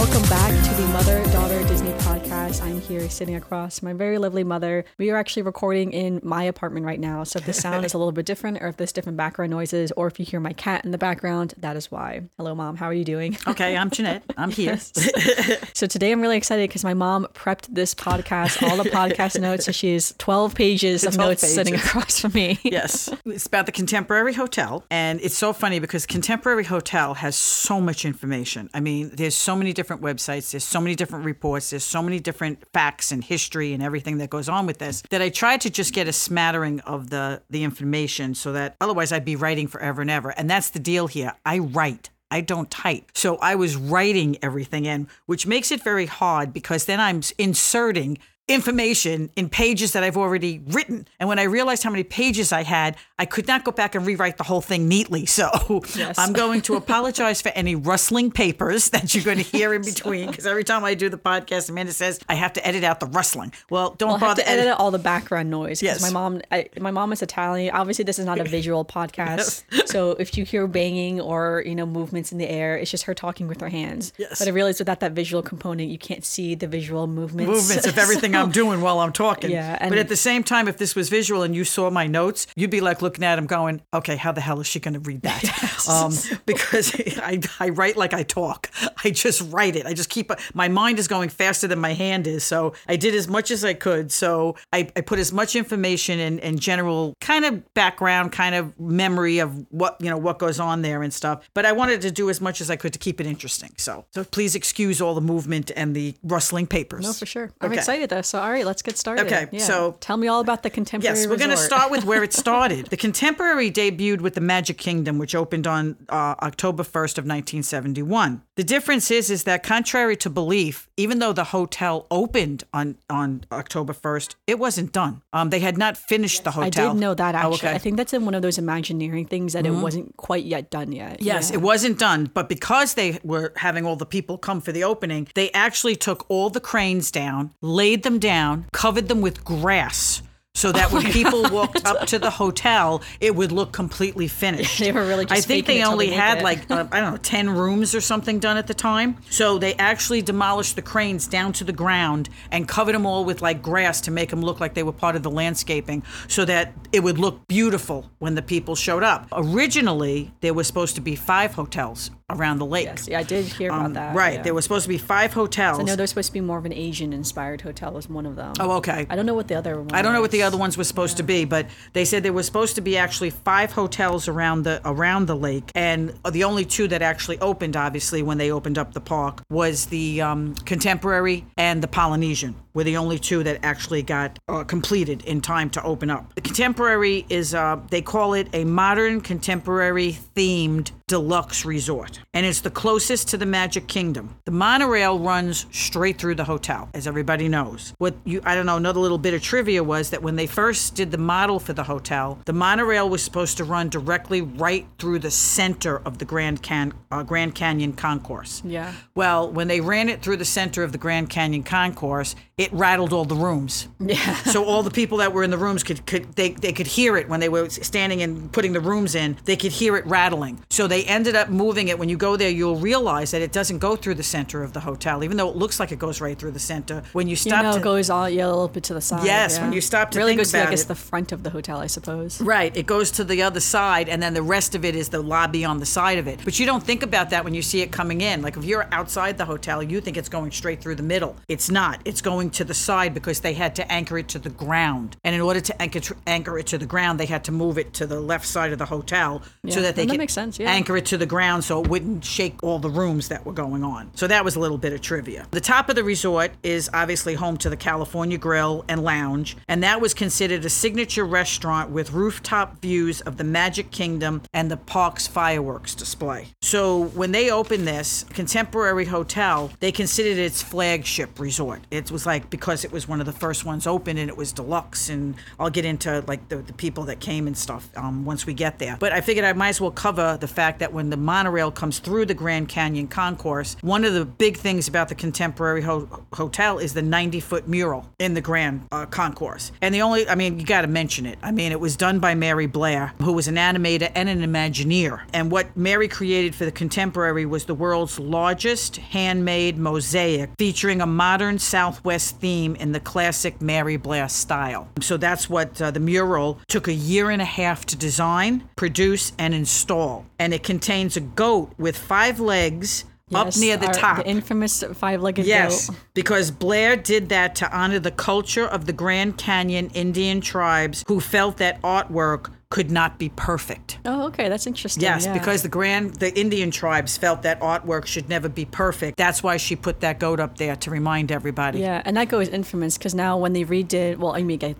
Welcome back to the Mother Daughter Disney podcast. I'm here sitting across my very lovely mother. We are actually recording in my apartment right now, so if the sound is a little bit different, or if there's different background noises, or if you hear my cat in the background, that is why. Hello, Mom. How are you doing? Okay, I'm Jeanette. I'm here. Yes. So today I'm really excited because my mom prepped this podcast, all the podcast notes, so she has 12 pages of notes sitting across from me. Yes. It's about the Contemporary Hotel, and it's so funny because Contemporary Hotel has so much information. I mean, there's so many different websites, there's so many different reports, there's so many different facts and history and everything that goes on with this, that I tried to just get a smattering of the information, so that otherwise I'd be writing forever and ever. And that's the deal here. I write. I don't type. So I was writing everything in, which makes it very hard because then I'm inserting information in pages that I've already written. And when I realized how many pages I had, I could not go back and rewrite the whole thing neatly. So yes. I'm going to apologize for any rustling papers that you're going to hear in between, because every time I do the podcast, Amanda says I have to edit out the rustling. Well, don't bother. I have to edit all the background noise. Yes. My mom is Italian. Obviously, this is not a visual podcast. Yes. So if you hear banging or movements in the air, it's just her talking with her hands. Yes. But I realized without that visual component, you can't see the visual movements of everything. I'm doing while I'm talking. Yeah, but at the same time, if this was visual and you saw my notes, you'd be like looking at them going, okay, how the hell is she going to read that? Yes. Because I write like I talk. I just write it. I just keep my mind is going faster than my hand is. So I did as much as I could. So I put as much information and general kind of background, kind of memory of what goes on there and stuff. But I wanted to do as much as I could to keep it interesting. So please excuse all the movement and the rustling papers. No, for sure. I'm excited though. So, all right, let's get started. Okay, yeah. So tell me all about the Contemporary Resort. Yes, we're going to start with where it started. The Contemporary debuted with the Magic Kingdom, which opened on October 1st of 1971. The difference is that contrary to belief, even though the hotel opened on October 1st, it wasn't done. They had not finished the hotel. I did know that, actually. Oh, okay. I think that's in one of those Imagineering things that it wasn't quite yet done yet. Yes, It wasn't done. But because they were having all the people come for the opening, they actually took all the cranes down, laid them down, covered them with grass, so that when people walked up to the hotel, it would look completely finished. They were really just I think they only had 10 rooms or something done at the time. So they actually demolished the cranes down to the ground and covered them all with grass to make them look like they were part of the landscaping, so that it would look beautiful when the people showed up. Originally, there was supposed to be 5 hotels around the lake. Yes, I did hear about that. Right, yeah. There were supposed to be 5 hotels. So I know there's supposed to be more of an Asian-inspired hotel as one of them. Oh, okay. I don't know what the other one were supposed to be, but they said there were supposed to be actually 5 hotels around the lake, and the only 2 that actually opened, obviously, when they opened up the park, was the Contemporary and the Polynesian were the only 2 that actually got completed in time to open up. The Contemporary is, they call it a modern contemporary themed deluxe resort, and it's the closest to the Magic Kingdom. The monorail runs straight through the hotel, as everybody knows. Another little bit of trivia was that when they first did the model for the hotel, the monorail was supposed to run directly right through the center of the Grand Canyon Concourse. Yeah. Well, when they ran it through the center of the Grand Canyon Concourse, it rattled all the rooms. Yeah. So all the people that were in the rooms could hear it when they were standing and putting the rooms in. They could hear it rattling. So they ended up moving it. When you go there, you'll realize that it doesn't go through the center of the hotel, even though it looks like it goes right through the center. When you stop, it goes all a little bit to the side. Yes. Yeah. When you stop to really think about it, the front of the hotel, I suppose. Right. It goes to the other side, and then the rest of it is the lobby on the side of it. But you don't think about that when you see it coming in. Like if you're outside the hotel, you think it's going straight through the middle. It's not. It's going to the side because they had to anchor it to the ground, and in order to anchor it to the ground, they had to move it to the left side of the hotel, so that they could anchor it to the ground so it wouldn't shake all the rooms that were going on. So that was a little bit of trivia. The top of the resort is obviously home to the California Grill and Lounge, and that was considered a signature restaurant with rooftop views of the Magic Kingdom and the park's fireworks display. So when they opened this Contemporary Hotel, they considered it its flagship resort. It was because it was one of the first ones open, and it was deluxe, and I'll get into the people that came and stuff once we get there. But I figured I might as well cover the fact that when the monorail comes through the Grand Canyon Concourse, one of the big things about the Contemporary Hotel is the 90-foot mural in the Grand Concourse. And the only, I mean, you got to mention it. I mean, it was done by Mary Blair, who was an animator and an Imagineer. And what Mary created for the Contemporary was the world's largest handmade mosaic featuring a modern Southwest theme in the classic Mary Blair style. So that's what the mural took a year and a half to design, produce, and install. And it contains a goat with five legs, yes, up near the top. The infamous five-legged goat. Yes, because Blair did that to honor the culture of the Grand Canyon Indian tribes who felt that artwork could not be perfect. Oh, okay. That's interesting. Yes, yeah. Because the Indian tribes felt that artwork should never be perfect. That's why she put that goat up there to remind everybody. Yeah, and that goat is infamous because now when they redid, well, I mean, I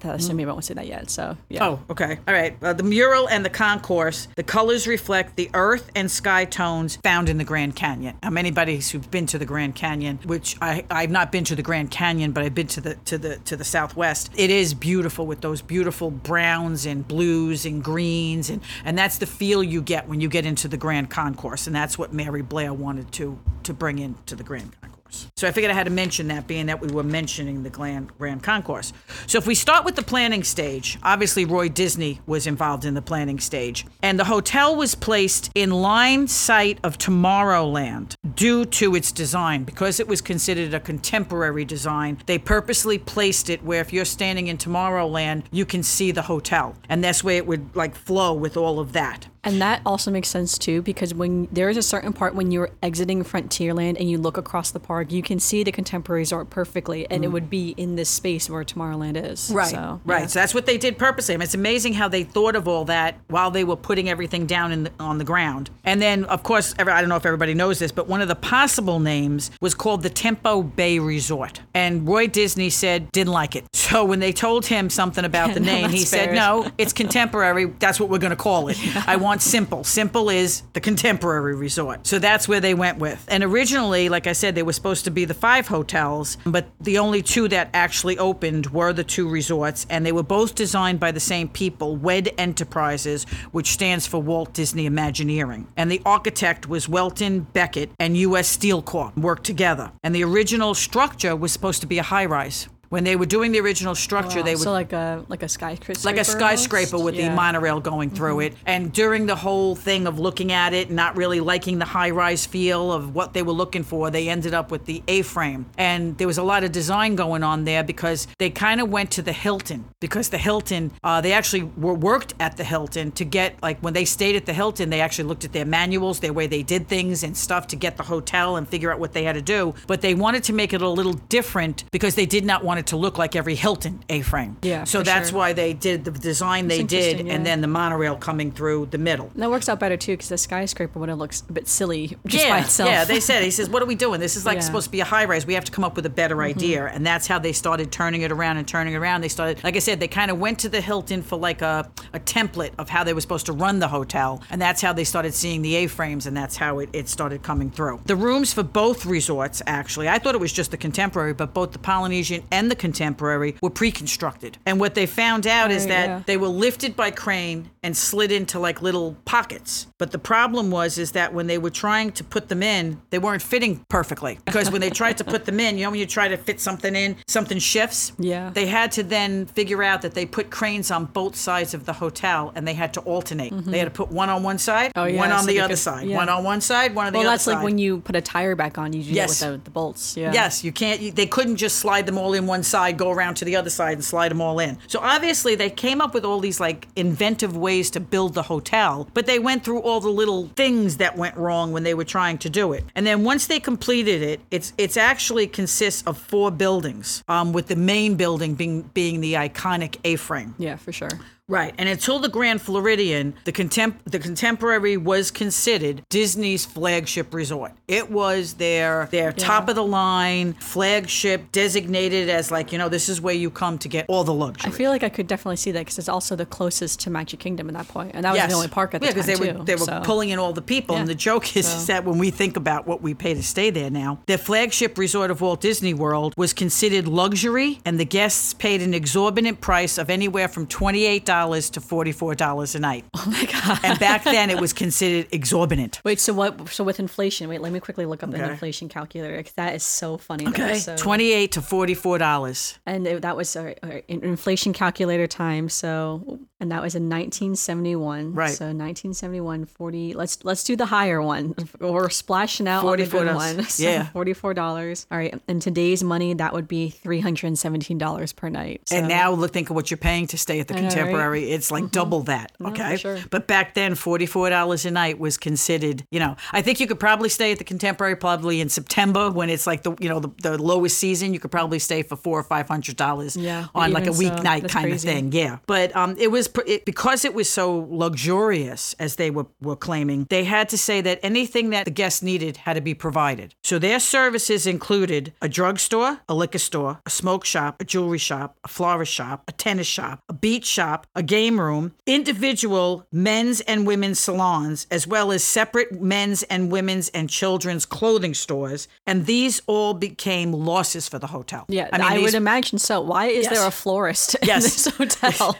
won't say that yet, so yeah. Oh, okay. All right. The mural and the concourse, the colors reflect the earth and sky tones found in the Grand Canyon. Anybody who's been to the Grand Canyon, which I've not been to the Grand Canyon, but I've been to the Southwest. It is beautiful with those beautiful browns and blues and greens, and that's the feel you get when you get into the Grand Concourse, and that's what Mary Blair wanted to bring into the Grand Concourse. So I figured I had to mention that, being that we were mentioning the Grand Concourse. So if we start with the planning stage, obviously Roy Disney was involved in the planning stage. And the hotel was placed in line sight of Tomorrowland due to its design. Because it was considered a contemporary design, they purposely placed it where if you're standing in Tomorrowland, you can see the hotel. And that's where it would like flow with all of that. And that also makes sense, too, because when there is a certain part when you're exiting Frontierland and you look across the park, you can see the Contemporary Resort perfectly, and it would be in this space where Tomorrowland is. Right, so, right. Yeah. So that's what they did purposely. I mean, it's amazing how they thought of all that while they were putting everything down on the ground. And then, of course, I don't know if everybody knows this, but one of the possible names was called the Tempo Bay Resort. And Roy Disney said, didn't like it. So when they told him something about the name, he said, no, it's Contemporary. That's what we're going to call it. Yeah. I want simple. Simple is the Contemporary Resort. So that's where they went with. And originally, like I said, they were supposed to be the 5 hotels, but the only 2 that actually opened were the 2 resorts, and they were both designed by the same people, WED Enterprises, which stands for Walt Disney Imagineering. And the architect was Welton Beckett and U.S. Steel Corp. worked together. And the original structure was supposed to be a high-rise. When they were doing the original structure, they would... So like a skyscraper? Like a skyscraper almost? With the monorail going through it. And during the whole thing of looking at it and not really liking the high-rise feel of what they were looking for, they ended up with the A-frame. And there was a lot of design going on there because they kind of went to the Hilton. Because the Hilton, they actually worked at the Hilton to get... Like, when they stayed at the Hilton, they actually looked at their manuals, their way they did things and stuff to get the hotel and figure out what they had to do. But they wanted to make it a little different because they did not want to look like every Hilton A-frame. Yeah, so that's why they did the design they did, and then the monorail coming through the middle. And that works out better, too, because the skyscraper would have looked a bit silly just by itself. Yeah, he says, what are we doing? This is like supposed to be a high-rise. We have to come up with a better idea, and that's how they started turning it around. They started, like I said, they kind of went to the Hilton for like a template of how they were supposed to run the hotel, and that's how they started seeing the A-frames, and that's how it started coming through. The rooms for both resorts, actually, I thought it was just the Contemporary, but both the Polynesian and the Contemporary were pre-constructed. And what they found out is that they were lifted by crane and slid into like little pockets. But the problem was that when they were trying to put them in, they weren't fitting perfectly. Because when they tried to put them in, you know, when you try to fit something in, something shifts. Yeah. They had to then figure out that they put cranes on both sides of the hotel and they had to alternate. They had to put one on one side, one on the other side, one on one side, one on the other side. Well, that's like when you put a tire back on, you do that with the bolts. Yeah. Yes, you can't, they couldn't just slide them all in one side, go around to the other side and slide them all in. So obviously they came up with all these like inventive ways to build the hotel, but they went through all the little things that went wrong when they were trying to do it. And then once they completed it, it's actually consists of 4 buildings, with the main building being the iconic A-frame. Yeah, for sure. Right, and until the Grand Floridian, the Contemporary was considered Disney's flagship resort. It was their top of the line flagship, designated as like, you know, this is where you come to get all the luxury. I feel like I could definitely see that because it's also the closest to Magic Kingdom at that point, and that was the only park at the time too. Yeah, because they were pulling in all the people, and the joke is that when we think about what we pay to stay there now, the flagship resort of Walt Disney World was considered luxury, and the guests paid an exorbitant price of anywhere from $28 $30 to $44 a night. Oh my God. And back then it was considered exorbitant. Wait, so what? So with inflation, wait, let me quickly look up the inflation calculator because that is so funny. Okay. So, $28 to $44. And that was our inflation calculator time. So, and that was in 1971. Right. So 1971, 40. Let's do the higher one. We're splashing out on the good one. So yeah. $44. All right. In today's money, that would be $317 per night. So. And now look, think of what you're paying to stay at the Contemporary. Right? It's like double that. Okay. No, sure. But back then, $44 a night was considered, you know, I think you could probably stay at the Contemporary probably in September when it's like the lowest season. You could probably stay for $400 or $500 on like a weeknight kind of thing. Yeah. But it was because it was so luxurious, as they were claiming, they had to say that anything that the guests needed had to be provided. So their services included a drugstore, a liquor store, a smoke shop, a jewelry shop, a florist shop, a tennis shop, a beach shop, a game room, individual men's and women's salons, as well as separate men's and women's and children's clothing stores. And these all became losses for the hotel. Yeah, I would imagine so. Why is there a florist in this hotel?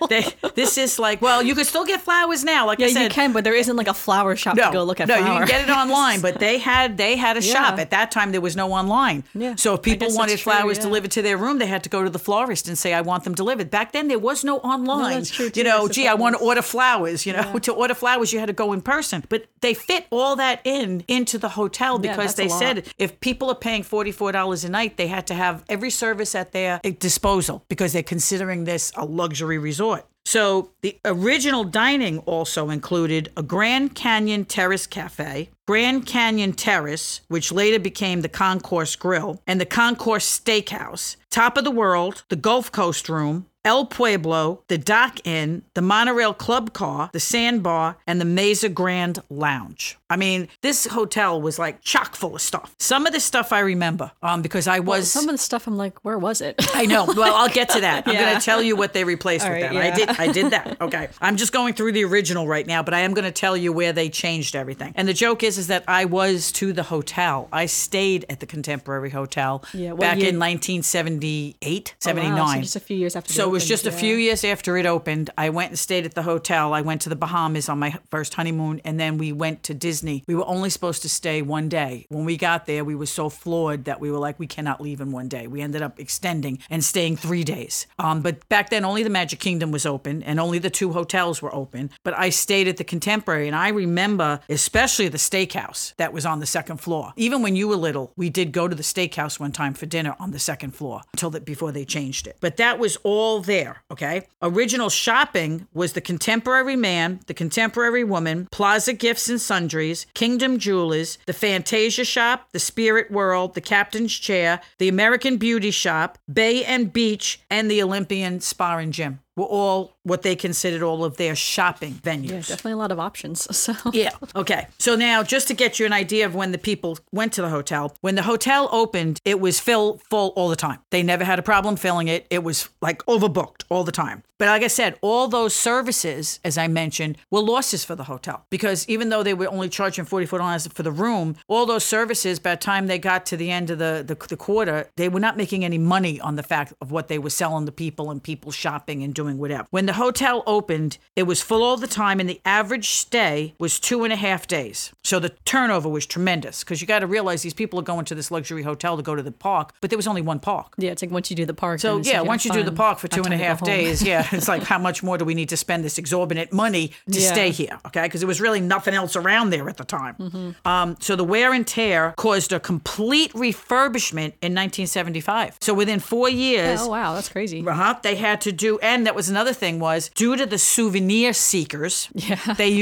This is like, well, you can still get flowers now. Like I said, you can, but there isn't like a flower shop to go look at flowers. No, you can get it online, but they had a shop. At that time, there was no online. Yeah. So if people wanted flowers delivered to their room, they had to go to the florist and say, I want them delivered. Back then, there was no online. No, that's true, too, I want to order flowers. To order flowers, you had to go in person. But they fit all that into the hotel because they said if people are paying $44 a night, they had to have every service at their disposal because they're considering this a luxury resort. So the original dining also included a Grand Canyon Terrace Cafe, Grand Canyon Terrace, which later became the Concourse Grill, and the Concourse Steakhouse, Top of the World, the Gulf Coast Room, El Pueblo, the Dock Inn, the Monorail Club Car, the Sandbar, and the Mesa Grand Lounge. I mean, this hotel was like chock full of stuff. Some of the stuff I remember because I was... Well, some of the stuff I'm like, where was it? I know. Well, I'll get to that. I'm going to tell you what they replaced with that. Yeah. I did that. Okay. I'm just going through the original right now, but I am going to tell you where they changed everything. And the joke is that I was to the hotel. I stayed at the Contemporary Hotel back in 1978, 79. Wow. So just a few years after it was just a few years after it opened. I went and stayed at the hotel. I went to the Bahamas on my first honeymoon, and then we went to Disney. We were only supposed to stay one day. When we got there, we were so floored that we were like, we cannot leave in one day. We ended up extending and staying 3 days. But back then, only the Magic Kingdom was open, and only the two hotels were open. But I stayed at the Contemporary, and I remember especially the steakhouse that was on the second floor. Even when you were little, we did go to the steakhouse one time for dinner on the second floor before they changed it. But that was all there, okay? Original shopping was the Contemporary Man, the Contemporary Woman, Plaza Gifts and Sundries, Kingdom Jewelers, the Fantasia Shop, the Spirit World, the Captain's Chair, the American Beauty Shop, Bay and Beach, and the Olympian Spa and Gym were all what they considered all of their shopping venues. Yeah, definitely a lot of options. So yeah. Okay. So now just to get you an idea of when the people went to the hotel, when the hotel opened, it was full all the time. They never had a problem filling it. It was like overbooked all the time. But like I said, all those services, as I mentioned, were losses for the hotel because even though they were only charging $44 for the room, all those services, by the time they got to the end of the quarter, they were not making any money on the fact of what they were selling to people and people shopping and doing whatever. When the hotel opened, it was full all the time and the average stay was 2.5 days. So the turnover was tremendous because you got to realize these people are going to this luxury hotel to go to the park, but there was only one park. Yeah, it's like once you do the park. So yeah, once you do the park for 2.5 days, yeah. It's like, how much more do we need to spend this exorbitant money to stay here? Okay. Because there was really nothing else around there at the time. Mm-hmm. So the wear and tear caused a complete refurbishment in 1975. So within 4 years. Oh, wow. That's crazy. They had to do. And that was another thing was due to the souvenir seekers. Yeah.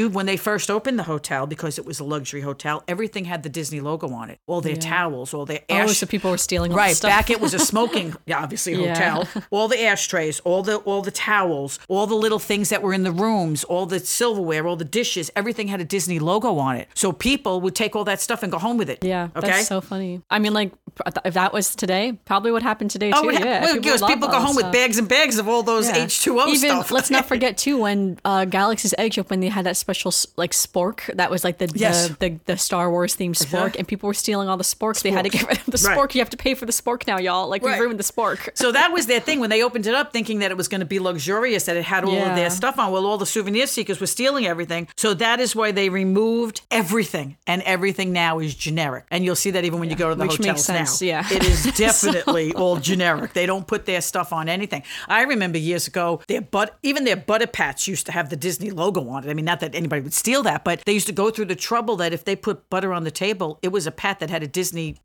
When they first opened the hotel, because it was a luxury hotel, everything had the Disney logo on it. All their towels, all their ashtray. Oh, so people were stealing all the stuff. Right. Back it was a smoking, obviously, hotel. All the ashtrays, all the towels, all the little things that were in the rooms, all the silverware, all the dishes, everything had a Disney logo on it. So people would take all that stuff and go home with it. Yeah, okay? That's so funny. I mean, like If that was today, probably what happened today too. People go home with bags and bags of all those H2O stuff. Let's not forget too when Galaxy's Edge opened, they had that special like spork that was like the Star Wars themed spork, and people were stealing all the sporks. They had to get rid of the spork. Right. You have to pay for the spork now, y'all. Like we ruined the spork. So that was their thing when they opened it up, thinking that it was going to be luxurious, that it had all of their stuff on. Well, all the souvenir seekers were stealing everything, so that is why they removed everything, and everything now is generic. And you'll see that even when you go to the hotels now. Yeah. It is definitely all generic. They don't put their stuff on anything. I remember years ago, even their butter pats used to have the Disney logo on it. I mean, not that anybody would steal that, but they used to go through the trouble that if they put butter on the table, it was a pat that had a Disney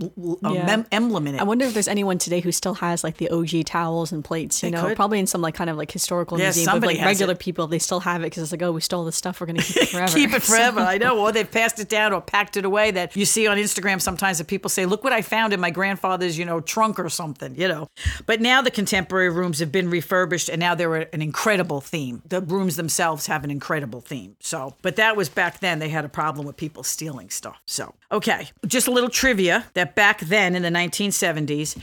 emblem in it. I wonder if there's anyone today who still has like the OG towels and plates, you know, probably in some like kind of like historical museum, but like regular people, they still have it because it's like, oh, we stole this stuff. We're going to keep it forever. Keep it forever. I know. Or they've passed it down or packed it away that you see on Instagram sometimes that people say, look what I found in my grandfather's, trunk or something, But now the contemporary rooms have been refurbished and now they're an incredible theme. The rooms themselves have an incredible theme. So, but that was back then. They had a problem with people stealing stuff. So, okay. Just a little trivia that back then in the 1970s,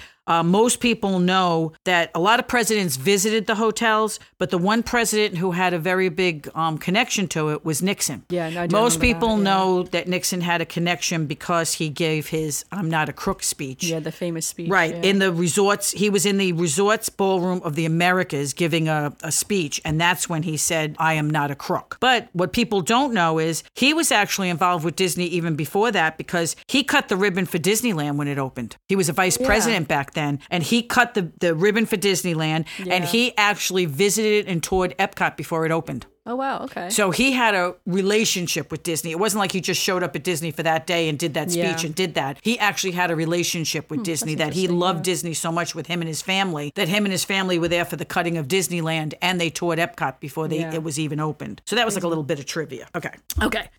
most people know that a lot of presidents visited the hotels, but the one president who had a very big connection to it was Nixon. Yeah, no, I do most people that, know that Nixon had a connection because he gave his "I'm not a crook" speech. Yeah, the famous speech. Right. Yeah. In the resorts, he was in the Resorts Ballroom of the Americas giving a speech, and that's when he said, "I am not a crook." But what people don't know is he was actually involved with Disney even before that because he cut the ribbon for Disneyland when it opened. He was a vice president back then. And he cut the ribbon for Disneyland, and he actually visited and toured Epcot before it opened. Oh, wow. Okay. So he had a relationship with Disney. It wasn't like he just showed up at Disney for that day and did that speech and did that. He actually had a relationship with Disney that he loved Disney so much with him and his family that him and his family were there for the cutting of Disneyland and they toured Epcot before it was even opened. So that was like a little bit of trivia. Okay.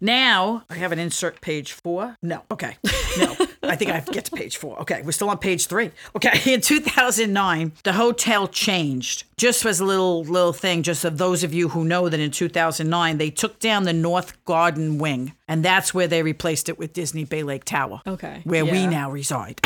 Now I have an insert page 4. No. Okay. No. I think I have to get to page 4. Okay. We're still on page 3. Okay. In 2009, the hotel changed. Just as a little thing, just of those of you who know that in 2009, they took down the North Garden Wing, and that's where they replaced it with Disney Bay Lake Tower. Okay, where we now reside,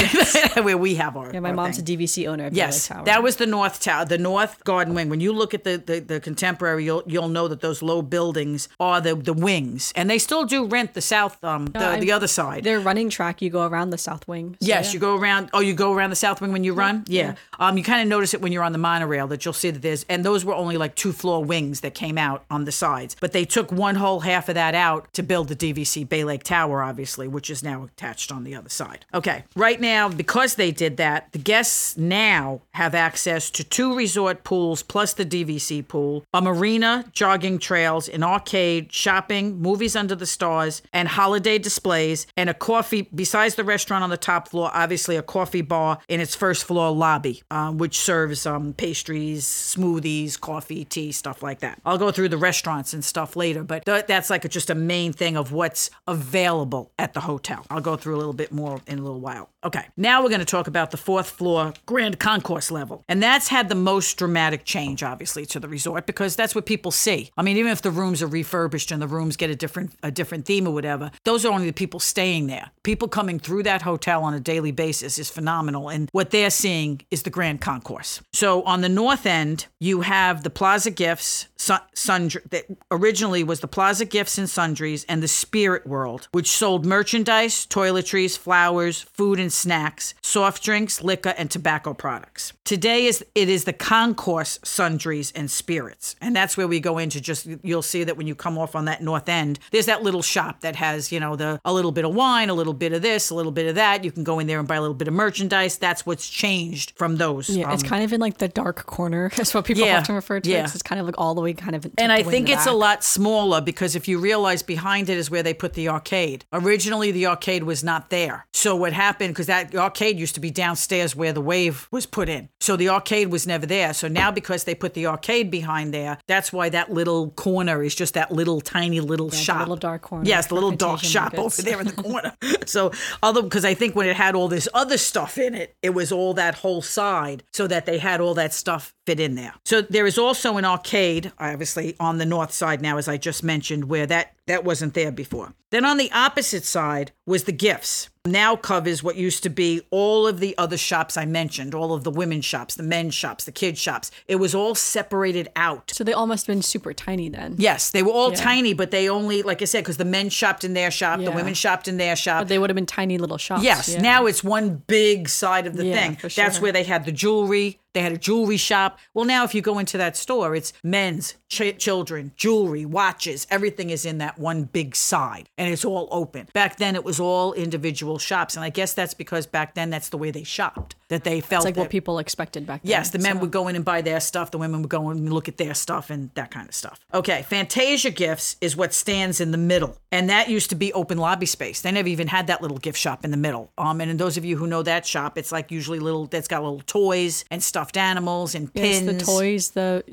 where we have our. Yeah, my mom's a DVC owner. Bay Lake Tower. That was the North Tower, the North Garden Wing. When you look at the contemporary, you'll know that those low buildings are the wings, and they still do rent the south, the other side. Their running track, you go around the south wing. So yes, you go around. Oh, you go around the south wing when you run. Yeah. You kind of notice it when you're on the monorail that you'll see that there's, and those were only like 2-floor wings that came out on the sides, but they took one whole half of that out to build the DVC Bay Lake Tower, obviously, which is now attached on the other side. Okay, right now, because they did that, the guests now have access to 2 resort pools plus the DVC pool, a marina, jogging trails, an arcade, shopping, movies under the stars, and holiday displays, and a coffee, besides the restaurant on the top floor, obviously a coffee bar in its first floor lobby, which serves pastries, smoothies, coffee, tea, stuff like that. I'll go through the restaurants and stuff later, but that's like just a main thing of what's available at the hotel. I'll go through a little bit more in a little while. Okay, now we're going to talk about the 4th floor Grand Concourse level, and that's had the most dramatic change, obviously, to the resort because that's what people see. I mean, even if the rooms are refurbished and the rooms get a different theme or whatever, those are only the people staying there. People coming through that hotel on a daily basis is phenomenal, and what they're seeing is the Grand Concourse. So on the north end, you have the Plaza Gifts, that originally was the Plaza Gifts and Sundries and the Spirit World, which sold merchandise, toiletries, flowers, food and snacks, soft drinks, liquor, and tobacco products. Today it is the Concourse Sundries and Spirits, and that's where we go into just, you'll see that when you come off on that north end, there's that little shop that has, a little bit of wine, a little bit of this, a little bit of that. You can go in there and buy a little bit of merchandise. That's what's changed from those. Yeah, it's kind of in like the dark corner. That's what people often refer to. Yeah. It's kind of like all the way kind of. And I think it's a lot smaller because if you realize behind it is where they put the arcade. Originally, the arcade was not there. So what happened, because that arcade used to be downstairs where the Wave was put in. So the arcade was never there. So now because they put the arcade behind there, that's why that little corner is just that little tiny little shop. The little dark corner. Yes, the little dark shop over there in the corner. So because I think when it had all this other stuff in it, it was all that whole side so that they had all that stuff fit in there. So there is also an arcade, obviously, on the north side now, as I just mentioned, where that That wasn't there before. Then on the opposite side was the gifts. Now covers what used to be all of the other shops I mentioned, all of the women's shops, the men's shops, the kids' shops. It was all separated out. So they all must have been super tiny then. Yes, they were all tiny, but they only, like I said, because the men shopped in their shop, the women shopped in their shop. But they would have been tiny little shops. Yes, now it's one big side of the thing. For sure. That's where they had the jewelry. They had a jewelry shop. Well, now if you go into that store, it's men's, children, jewelry, watches. Everything is in that one big side, and it's all open. Back then, it was all individual shops, and I guess that's because back then, that's the way they shopped, that they felt it's like that, what people expected back then. Yes, the men would go in and buy their stuff. The women would go in and look at their stuff and that kind of stuff. Okay, Fantasia Gifts is what stands in the middle, and that used to be open lobby space. They never even had that little gift shop in the middle. And those of you who know that shop, it's like usually little, that's got little toys and stuff. Animals and pins. Yes, the toys,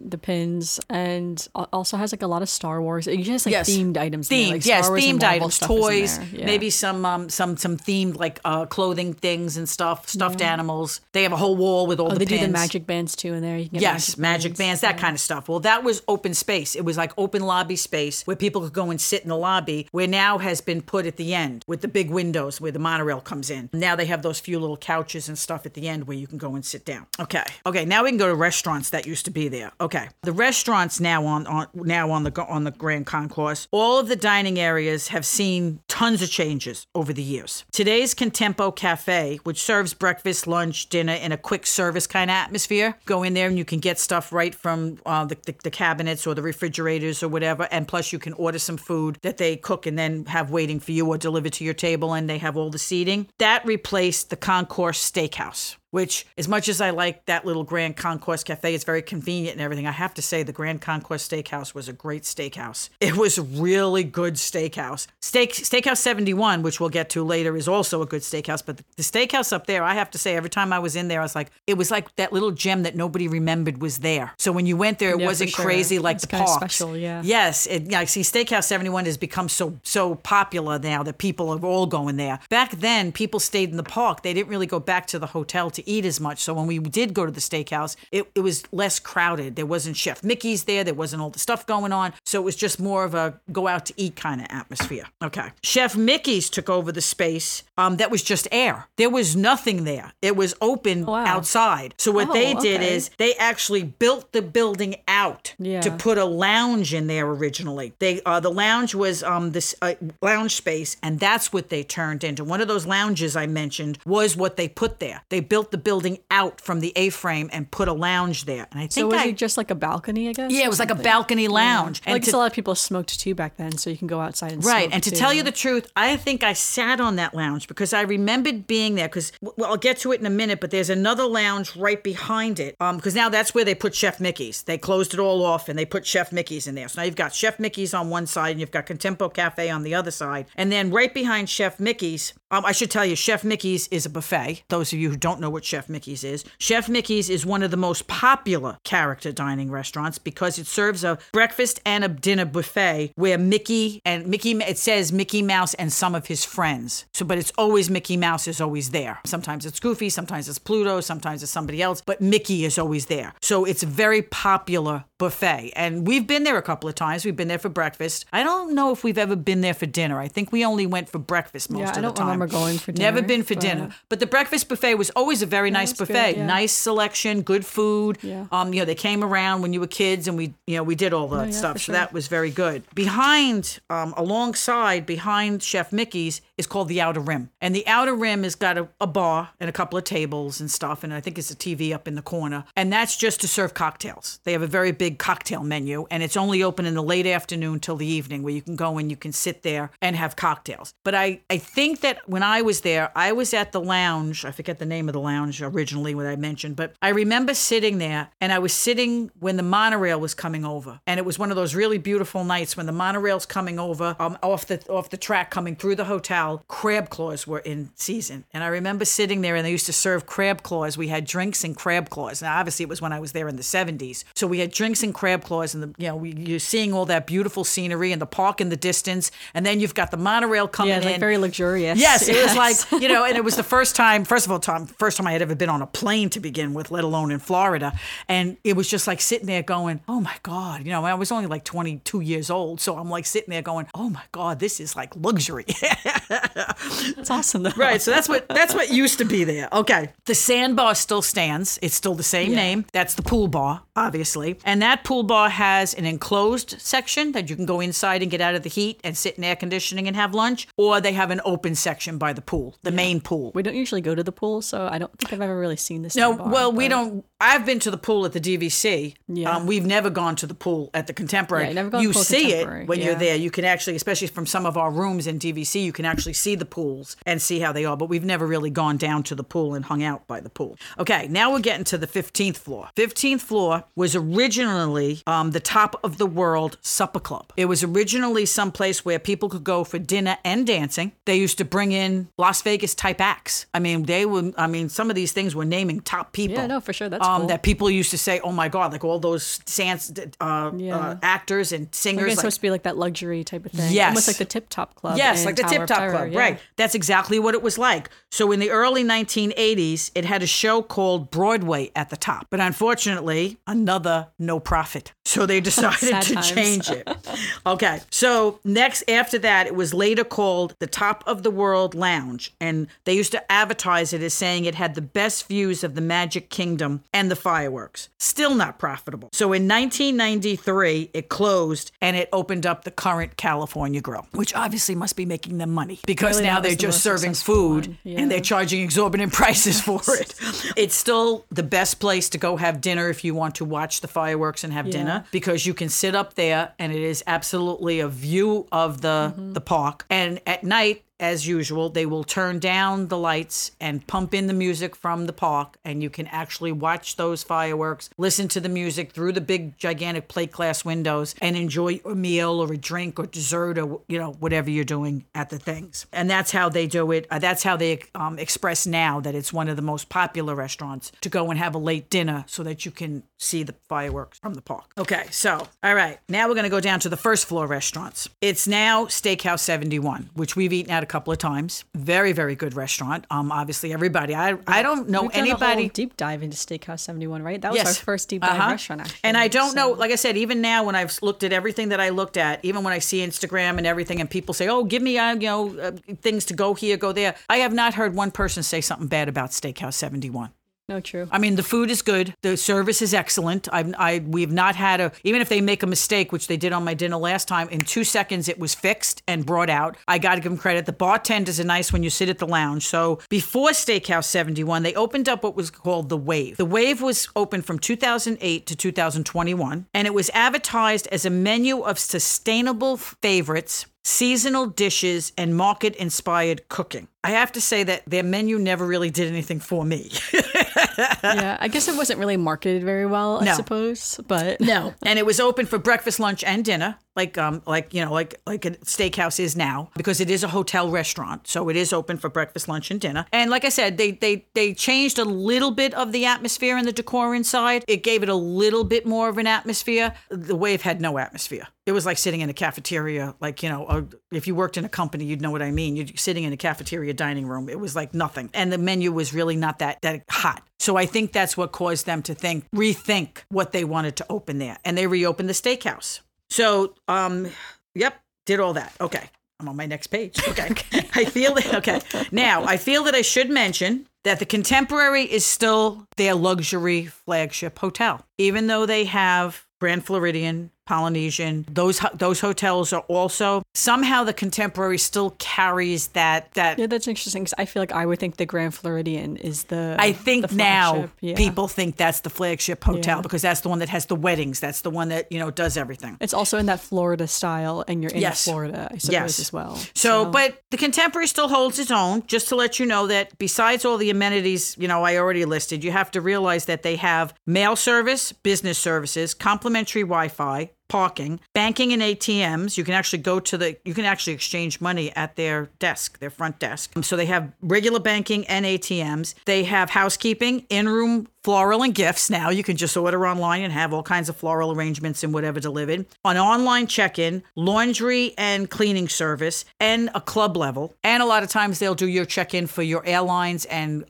the pins, and also has like a lot of Star Wars. It just like themed items. Themed, like Star Wars themed items, toys, maybe some themed like clothing things and stuff, stuffed animals. They have a whole wall with all the pins. They do the magic bands too in there. You can get magic bands, that kind of stuff. Well, that was open space. It was like open lobby space where people could go and sit in the lobby, where now has been put at the end with the big windows where the monorail comes in. Now they have those few little couches and stuff at the end where you can go and sit down. Okay, now we can go to restaurants that used to be there. Okay, the restaurants now on the Grand Concourse, all of the dining areas have seen tons of changes over the years. Today's Contempo Cafe, which serves breakfast, lunch, dinner in a quick service kind of atmosphere, go in there and you can get stuff right from the cabinets or the refrigerators or whatever, and plus you can order some food that they cook and then have waiting for you or delivered to your table, and they have all the seating. That replaced the Concourse Steakhouse, which, as much as I like that little Grand Concourse Cafe, it's very convenient and everything, I have to say the Grand Concourse Steakhouse was a great steakhouse. It was a really good steakhouse. Steakhouse 71, which we'll get to later, is also a good steakhouse, but the steakhouse up there, I have to say, every time I was in there, I was like, it was like that little gem that nobody remembered was there. So when you went there, it wasn't crazy like the parks. It's kind of special, Yes, see, Steakhouse 71 has become so popular now that people are all going there. Back then, people stayed in the park. They didn't really go back to the hotel to eat as much. So when we did go to the steakhouse, it was less crowded. There wasn't Chef Mickey's there. There wasn't all the stuff going on. So it was just more of a go out to eat kind of atmosphere. Okay. Chef Mickey's took over the space that was just air. There was nothing there. It was open outside. So what they did is they actually built the building out to put a lounge in there originally. They the lounge was this lounge space, and that's what they turned into. One of those lounges I mentioned was what they put there. They built the building out from the A-frame and put a lounge there. And I think it just like a balcony, I guess? Yeah, it was like a balcony lounge. Yeah. And a lot of people smoked too back then, so you can go outside and smoke. Right, and to tell you the truth, I think I sat on that lounge because I remembered being there because, well, I'll get to it in a minute, but there's another lounge right behind it because now that's where they put Chef Mickey's. They closed it all off and they put Chef Mickey's in there. So now you've got Chef Mickey's on one side and you've got Contempo Cafe on the other side. And then right behind Chef Mickey's, I should tell you, Chef Mickey's is a buffet. Those of you who don't know what Chef Mickey's is. Chef Mickey's is one of the most popular character dining restaurants because it serves a breakfast and a dinner buffet where it says Mickey Mouse and some of his friends. So, but it's always Mickey Mouse is always there. Sometimes it's Goofy, sometimes it's Pluto, sometimes it's somebody else, but Mickey is always there. So it's a very popular buffet. And we've been there a couple of times. We've been there for breakfast. I don't know if we've ever been there for dinner. I think we only went for breakfast most of the time. I don't remember going for dinner. Never been for dinner. But the breakfast buffet was always a very nice buffet, nice selection, good food. Yeah. They came around when you were kids, and we did all that stuff. So that was very good. Alongside Chef Mickey's is called the Outer Rim, and the Outer Rim has got a bar and a couple of tables and stuff, and I think it's a TV up in the corner, and that's just to serve cocktails. They have a very big cocktail menu, and it's only open in the late afternoon till the evening, where you can go and you can sit there and have cocktails. But I think that when I was there, I was at the lounge. I forget the name of the lounge originally when I mentioned, but I remember sitting there, and I was sitting when the monorail was coming over, and it was one of those really beautiful nights when the monorail's coming over off the track coming through the hotel. Crab claws were in season, and I remember sitting there, and they used to serve crab claws. We had drinks and crab claws. Now obviously it was when I was there in the 70s, so we had drinks chasing crab claws, and you're seeing all that beautiful scenery and the park in the distance, and then you've got the monorail coming in. Yeah, like very luxurious. Yes, it was like, and it was the first time. First time I had ever been on a plane to begin with, let alone in Florida, and it was just like sitting there going, oh my God, I was only like 22 years old, so I'm like sitting there going, oh my God, this is like luxury. That's awesome, though. Right, so that's what used to be there. Okay, the Sandbar still stands. It's still the same name. That's the pool bar, obviously, and that pool bar has an enclosed section that you can go inside and get out of the heat and sit in air conditioning and have lunch, or they have an open section by the pool, the main pool. We don't usually go to the pool, so I don't think I've ever really seen this. No, well, we don't. I've been to the pool at the DVC. Yeah. We've never gone to the pool at the Contemporary. Yeah, never gone to the Contemporary. You see it when you're there. You can actually, especially from some of our rooms in DVC, you can actually see the pools and see how they are. But we've never really gone down to the pool and hung out by the pool. Okay, now we're getting to the 15th floor. 15th floor was originally the Top of the World Supper Club. It was originally some place where people could go for dinner and dancing. They used to bring in Las Vegas type acts. Some of these things were naming top people. Yeah, no, for sure. That's cool. That people used to say, oh my God, like all those actors and singers. It's supposed to be like that luxury type of thing. Yes. Almost like the Tip Top Club. Yes, like the Tip Top Club. Yeah. Right. That's exactly what it was like. So in the early 1980s, it had a show called Broadway at the Top. But unfortunately, another no profit. So they decided to change it. Okay. So next, after that, it was later called the Top of the World Lounge. And they used to advertise it as saying it had the best views of the Magic Kingdom and the fireworks. Still not profitable. So in 1993, it closed and it opened up the current California Grill, which obviously must be making them money because really now they're just serving food and they're charging exorbitant prices for it. It's still the best place to go have dinner if you want to watch the fireworks and have dinner, because you can sit up there and it is absolutely a view of the park. And at night, as usual, they will turn down the lights and pump in the music from the park, and you can actually watch those fireworks, listen to the music through the big, gigantic plate glass windows, and enjoy a meal or a drink or dessert or, whatever you're doing at the things. And that's how they do it. That's how they express now that it's one of the most popular restaurants to go and have a late dinner so that you can see the fireworks from the park. Okay, so, all right, now we're going to go down to the first floor restaurants. It's now Steakhouse 71, which we've eaten at a couple of times. Very, very good restaurant. Obviously, everybody. I don't know anybody. A whole deep dive into Steakhouse 71, right? That was our first deep dive restaurant, actually. And I don't know, like I said, even now when I've looked at everything that I looked at, even when I see Instagram and everything, and people say, "Oh, give me, things to go here, go there." I have not heard one person say something bad about Steakhouse 71. No, true. The food is good. The service is excellent. We've not had even if they make a mistake, which they did on my dinner last time, in 2 seconds it was fixed and brought out. I got to give them credit. The bartenders are nice when you sit at the lounge. So before Steakhouse 71, they opened up what was called The Wave. The Wave was open from 2008 to 2021, and it was advertised as a menu of sustainable favorites, seasonal dishes, and market-inspired cooking. I have to say that their menu never really did anything for me. Yeah, I guess it wasn't really marketed very well, I suppose, but no. And it was open for breakfast, lunch, and dinner, like a steakhouse is now, because it is a hotel restaurant, so it is open for breakfast, lunch, and dinner. And like I said, they changed a little bit of the atmosphere and the decor inside. It gave it a little bit more of an atmosphere. The Wave had no atmosphere. It was like sitting in a cafeteria, if you worked in a company, you'd know what I mean. You're sitting in a cafeteria dining room. It was like nothing. And the menu was really not that hot. So I think that's what caused them to rethink what they wanted to open there. And they reopened the steakhouse. So, did all that. Okay. I'm on my next page. Okay. Now, I feel that I should mention that the Contemporary is still their luxury flagship hotel, even though they have Grand Floridian, Polynesian, those hotels are also somehow the Contemporary still carries that. Yeah, that's interesting, because I feel like I would think the Grand Floridian is the. I think the now people think that's the flagship hotel because that's the one that has the weddings. That's the one that does everything. It's also in that Florida style, and you're in Florida, I suppose, as well. So, but the Contemporary still holds its own. Just to let you know that besides all the amenities, I already listed, you have to realize that they have mail service, business services, complimentary Wi-Fi, parking, banking and ATMs. You can actually exchange money at their desk, their front desk. So they have regular banking and ATMs. They have housekeeping, in-room floral and gifts now. You can just order online and have all kinds of floral arrangements and whatever delivered. An online check-in, laundry and cleaning service, and a club level. And a lot of times they'll do your check-in for your airlines and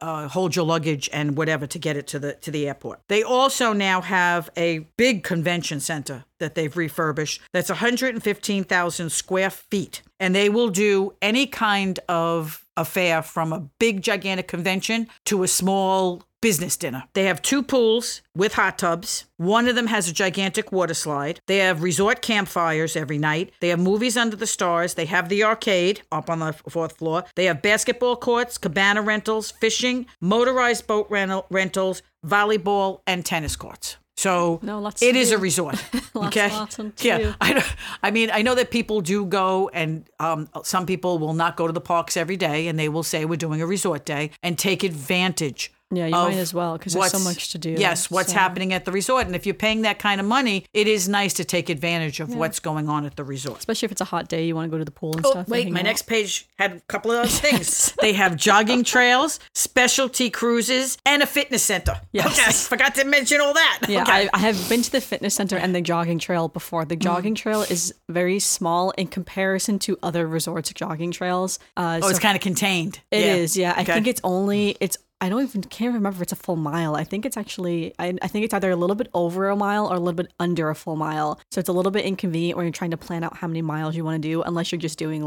hold your luggage and whatever to get it to the airport. They also now have a big convention center that they've refurbished that's 115,000 square feet. And they will do any kind of affair from a big, gigantic convention to a small business dinner. They have two pools with hot tubs. One of them has a gigantic water slide. They have resort campfires every night. They have movies under the stars. They have the arcade up on the fourth floor. They have basketball courts, cabana rentals, fishing, motorized boat rentals, volleyball, and tennis courts. So it is a resort. Okay. Yeah. I know that people do go, and some people will not go to the parks every day, and they will say we're doing a resort day and take advantage. Yeah, you might as well, because there's so much to do. Yes, what's happening at the resort. And if you're paying that kind of money, it is nice to take advantage of what's going on at the resort. Especially if it's a hot day, you want to go to the pool and stuff. Wait, my next page had a couple of those things. They have jogging trails, specialty cruises, and a fitness center. Yes. Okay, I forgot to mention all that. Yeah, okay. I have been to the fitness center and the jogging trail before. The jogging trail is very small in comparison to other resorts' jogging trails. It's kind of contained. It is, yeah. I think it's only... I can't remember if it's a full mile. I think it's actually, I think it's either a little bit over a mile or a little bit under a full mile. So it's a little bit inconvenient when you're trying to plan out how many miles you want to do, unless you're just doing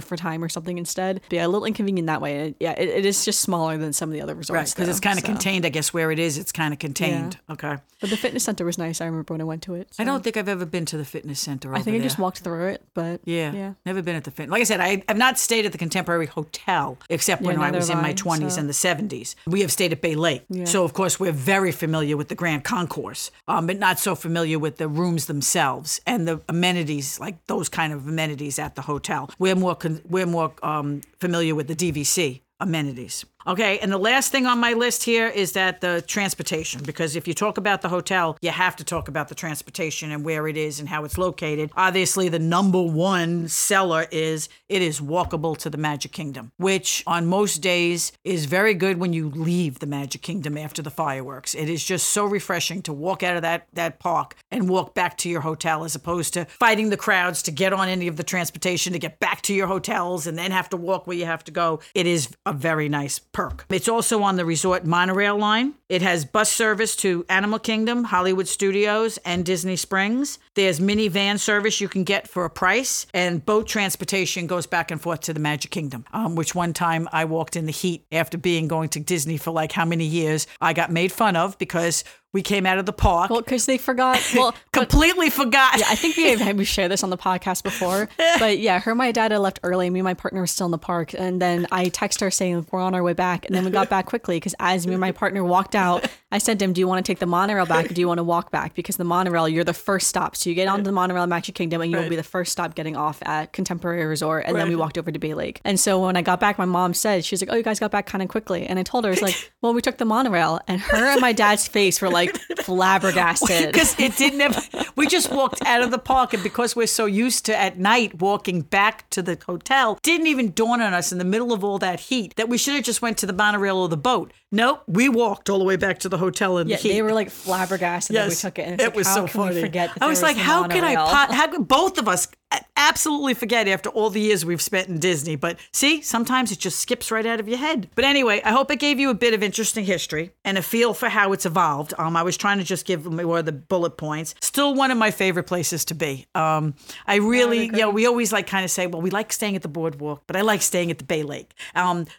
for time or something instead. But yeah, a little inconvenient that way. It is just smaller than some of the other resorts. Right, because it's kind of contained, I guess, where it is. It's kind of contained. Yeah. Okay. But the fitness center was nice. I remember when I went to it. So. I don't think I've ever been to the fitness center over there. I think I just walked through it, but yeah. Never been at the fitness. Like I said, I have not stayed at the Contemporary Hotel, except when I was in my 20s and the 70s. We have stayed at Bay Lake. Yeah. So, of course, we're very familiar with the Grand Concourse, but not so familiar with the rooms themselves and the amenities, like those kind of amenities at the hotel. We're more familiar with the DVC amenities. Okay, and the last thing on my list here is that the transportation, because if you talk about the hotel, you have to talk about the transportation and where it is and how it's located. Obviously, the number one seller is it is walkable to the Magic Kingdom, which on most days is very good when you leave the Magic Kingdom after the fireworks. It is just so refreshing to walk out of that park and walk back to your hotel, as opposed to fighting the crowds to get on any of the transportation to get back to your hotels and then have to walk where you have to go. It is a very nice perk. It's also on the resort monorail line. It has bus service to Animal Kingdom, Hollywood Studios, and Disney Springs. There's minivan service you can get for a price, and boat transportation goes back and forth to the Magic Kingdom, which one time I walked in the heat after going to Disney for like how many years. I got made fun of because we came out of the park. Well, because they forgot. Well, completely forgot. Yeah, I think we shared this on the podcast before. But yeah, her and my dad had left early. Me and my partner were still in the park. And then I texted her saying, we're on our way back. And then we got back quickly because as me and my partner walked out, I said to him, do you want to take the monorail back or do you want to walk back? Because the monorail, you're the first stop. So you get onto the monorail at Magic Kingdom and you'll be the first stop getting off at Contemporary Resort. And then we walked over to Bay Lake. And so when I got back, my mom said, she was like, oh, you guys got back kind of quickly. And I told her, I was like, well, we took the monorail. And her and my dad's face were like flabbergasted because it didn't have, we just walked out of the park, and because we're so used to at night walking back to the hotel, didn't even dawn on us in the middle of all that heat that we should have just went to the monorail or the boat. Nope, we walked all the way back to the hotel in the heat. They were like flabbergasted that we took it. And it was so funny. I was like, how can I? How could both of us absolutely forget after all the years we've spent in Disney? But see, sometimes it just skips right out of your head. But anyway, I hope it gave you a bit of interesting history and a feel for how it's evolved. I was trying to just give more of the bullet points. Still one of my favorite places to be. I really, we always kind of say, well, we like staying at the boardwalk, but I like staying at the Bay Lake.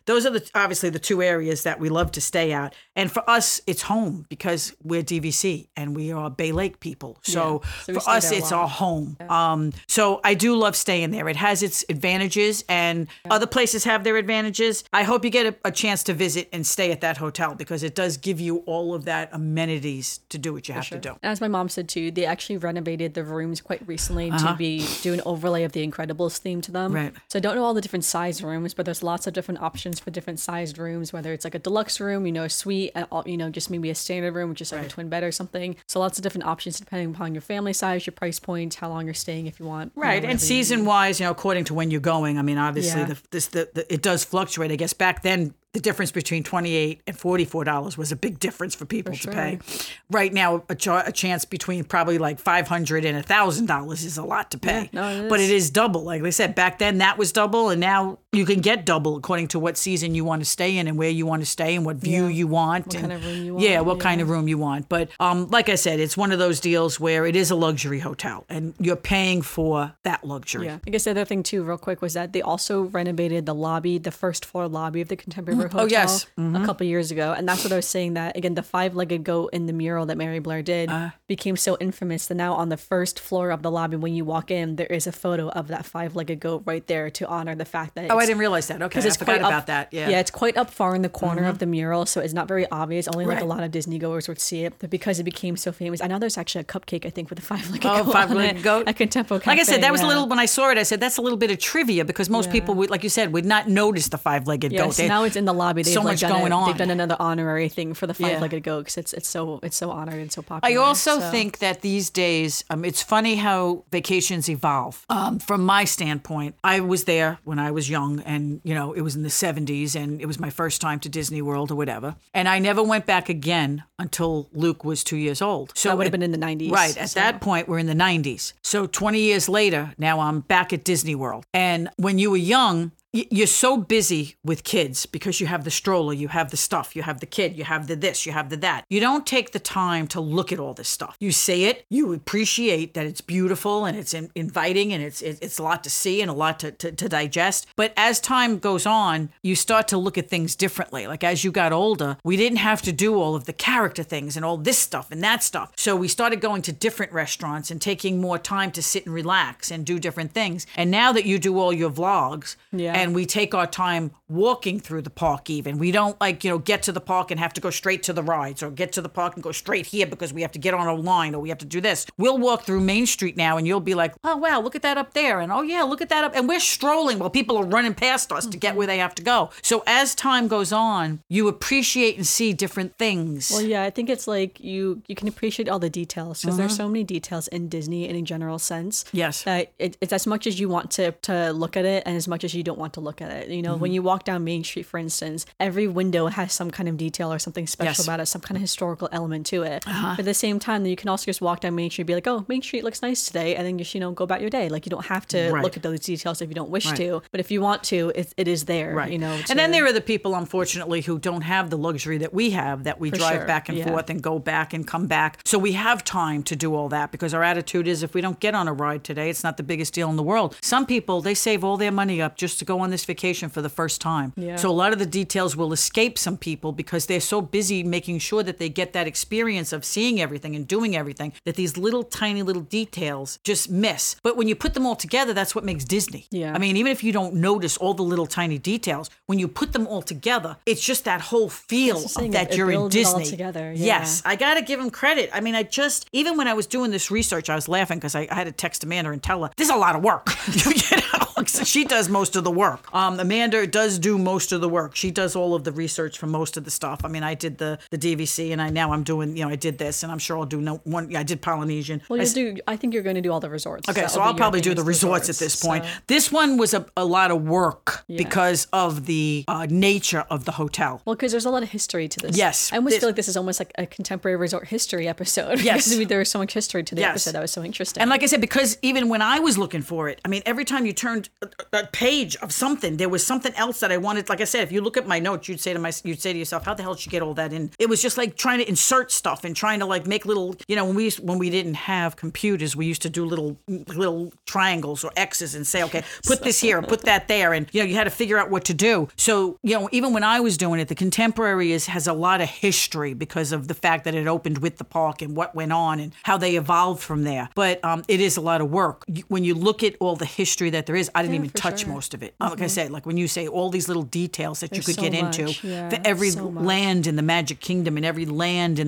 Those are obviously the two areas that we love to stay at. And for us, it's home because we're DVC and we are Bay Lake people. So for us, it's our home. Yeah. So I do love staying there. It has its advantages and other places have their advantages. I hope you get a chance to visit and stay at that hotel because it does give you all of that amenities to do what you have to do. As my mom said too, they actually renovated the rooms quite recently to do an overlay of the Incredibles theme to them. Right. So I don't know all the different size rooms, but there's lots of different options for different sized rooms, whether it's like a deluxe room, a suite, just maybe a standard room, which is like a twin bed or something. So lots of different options depending upon your family size, your price point, how long you're staying if you want. Right. And season wise, according to when you're going, obviously it does fluctuate. I guess back then the difference between $28 and $44 was a big difference for people to pay. Right now, a chance between probably like $500 and $1,000 is a lot to pay. Yeah, no, it is. But it is double. Like they said, back then that was double, and now you can get double according to what season you want to stay in and where you want to stay and what view you want. What kind of room you want. Yeah, what kind of room you want. But like I said, it's one of those deals where it is a luxury hotel, and you're paying for that luxury. Yeah. I guess the other thing too, real quick, was that they also renovated the lobby, the first floor lobby of the Contemporary Hotel a couple years ago. And that's what I was saying, that again, the five-legged goat in the mural that Mary Blair did became so infamous that now on the first floor of the lobby, when you walk in, there is a photo of that five-legged goat right there to honor the fact that... Oh, I didn't realize that. Okay, I forgot about that. Yeah. Yeah, it's quite up far in the corner of the mural, so it's not very obvious. Only like a lot of Disney goers would see it, but because it became so famous. I know there's actually a cupcake, I think, with a five-legged goat. Oh, five-legged goat. At Contempo Cafe. Like I said, that was a little... When I saw it, I said, that's a little bit of trivia, because most people would, like you said, would not notice the five-legged goat. So now it's in the lobby. They've so much going on. They've done another honorary thing for the five-legged goat, because it's so honored and so popular. I also think that these days, it's funny how vacations evolve. From my standpoint, I was there when I was young, and you know, it was in the 70s, and it was my first time to Disney World or whatever, and I never went back again until Luke was 2 years old. So that would have been in the 90s, right? At that point, we're in the 90s. So 20 years later, now I'm back at Disney World, and when you were young, you're so busy with kids because you have the stroller, you have the stuff, you have the kid, you have the this, you have the that. You don't take the time to look at all this stuff. You see it, you appreciate that it's beautiful and it's inviting and it's a lot to see and a lot to digest. But as time goes on, you start to look at things differently. Like as you got older, we didn't have to do all of the character things and all this stuff and that stuff. So we started going to different restaurants and taking more time to sit and relax and do different things. And now that you do all your vlogs, and we take our time walking through the park even. We don't get to the park and have to go straight to the rides, or get to the park and go straight here because we have to get on a line or we have to do this. We'll walk through Main Street now and you'll be like, oh, wow, look at that up there. And oh, yeah, look at that up. And we're strolling while people are running past us to get where they have to go. So as time goes on, you appreciate and see different things. Well, yeah, I think it's like you can appreciate all the details, because there's so many details in Disney in a general sense. Yes. That it's as much as you want to look at it and as much as you don't want to look at it. When you walk down Main Street, for instance, every window has some kind of detail or something special about it, some kind of historical element to it. But at the same time, you can also just walk down Main Street and be like, oh, Main Street looks nice today, and then just go about your day. Like, you don't have to look at those details if you don't wish to, but if you want to, it is there. And then there are the people, unfortunately, who don't have the luxury that we have, that we drive back and forth and go back and come back. So we have time to do all that, because our attitude is, if we don't get on a ride today, it's not the biggest deal in the world. Some people, they save all their money up just to go on this vacation for the first time. Yeah. So a lot of the details will escape some people because they're so busy making sure that they get that experience of seeing everything and doing everything that these little tiny little details just miss. But when you put them all together, that's what makes Disney. Yeah. I mean, even if you don't notice all the little tiny details, when you put them all together, it's just that whole feel of that you're in Disney. It all together. Yeah. Yes. I got to give him credit. I mean, even when I was doing this research, I was laughing because I had to text Amanda and tell her, this is a lot of work. So she does most of the work. Amanda does do most of the work. She does all of the research for most of the stuff. I mean, I did the DVC, and I'm doing, I did this, and I'm sure I'll do I did Polynesian. Well, I think you're going to do all the resorts. Okay, so I'll probably do the resorts at this point. So. This one was a lot of work because of the nature of the hotel. Well, because there's a lot of history to this. Yes. I almost feel like this is almost like a Contemporary Resort history episode. Yes. Because there was so much history to the episode that was so interesting. And like I said, because even when I was looking for it, I mean, every time you turned a page of something, there was something else that I wanted. Like I said, if you look at my notes, you'd say to yourself, how the hell did you get all that in? It was just like trying to insert stuff and trying to like make little, when we didn't have computers, we used to do little triangles or X's and say, okay, put this here and put that there. And, you had to figure out what to do. So, even when I was doing it, the Contemporary has a lot of history because of the fact that it opened with the park and what went on and how they evolved from there. But it is a lot of work. When you look at all the history that there is, I didn't even touch most of it. Like I said, like when you say all these little details that you could get into for every land in the Magic Kingdom and every land in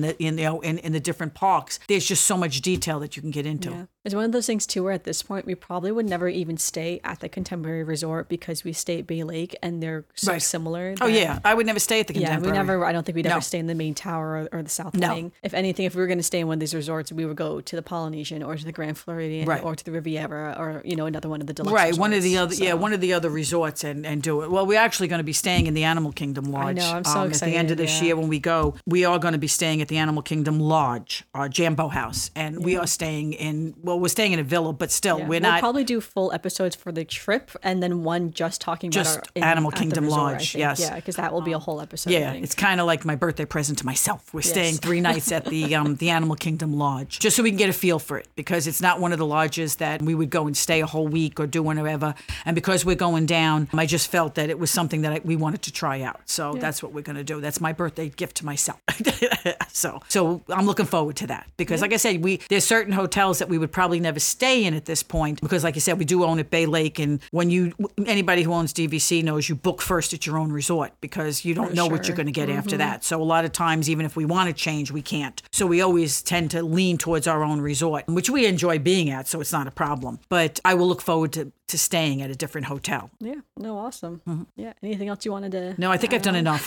the different parks, there's just so much detail that you can get into. Yeah. It's one of those things too where at this point we probably would never even stay at the Contemporary Resort because we stay at Bay Lake and they're so right. similar. That, oh yeah, I would never stay at the Contemporary. Yeah, we never. I don't think we'd ever stay in the main tower or the South Wing. If anything, if we were going to stay in one of these resorts, we would go to the Polynesian or to the Grand Floridian or to the Riviera or another one of the deluxe resorts. One of the other one of the other resorts and do it. Well, we're actually going to be staying in the Animal Kingdom Lodge. I know, I'm so excited. At the end of this year when we go, we are going to be staying at the Animal Kingdom Lodge, our Jambo house, and we are staying in. Well, we're staying in a villa, but still, we're not. We'll probably do full episodes for the trip, and then one just talking about our Animal Kingdom Lodge. Yes, yeah, because that will be a whole episode. Yeah, it's kind of like my birthday present to myself. We're staying 3 nights at the Animal Kingdom Lodge, just so we can get a feel for it, because it's not one of the lodges that we would go and stay a whole week or do whatever. And because we're going down, I just felt that it was something that we wanted to try out. So that's what we're going to do. That's my birthday gift to myself. So I'm looking forward to that because, like I said, there's certain hotels that we would probably never stay in at this point because, like you said, we do own at Bay Lake, and when anybody who owns DVC knows you book first at your own resort because you don't know what you're going to get after that. So a lot of times, even if we want to change, we can't. So we always tend to lean towards our own resort, which we enjoy being at, so it's not a problem. But I will look forward to staying at a different hotel. Yeah. No, awesome. Mm-hmm. Yeah. Anything else you wanted to? No, I think I've done enough.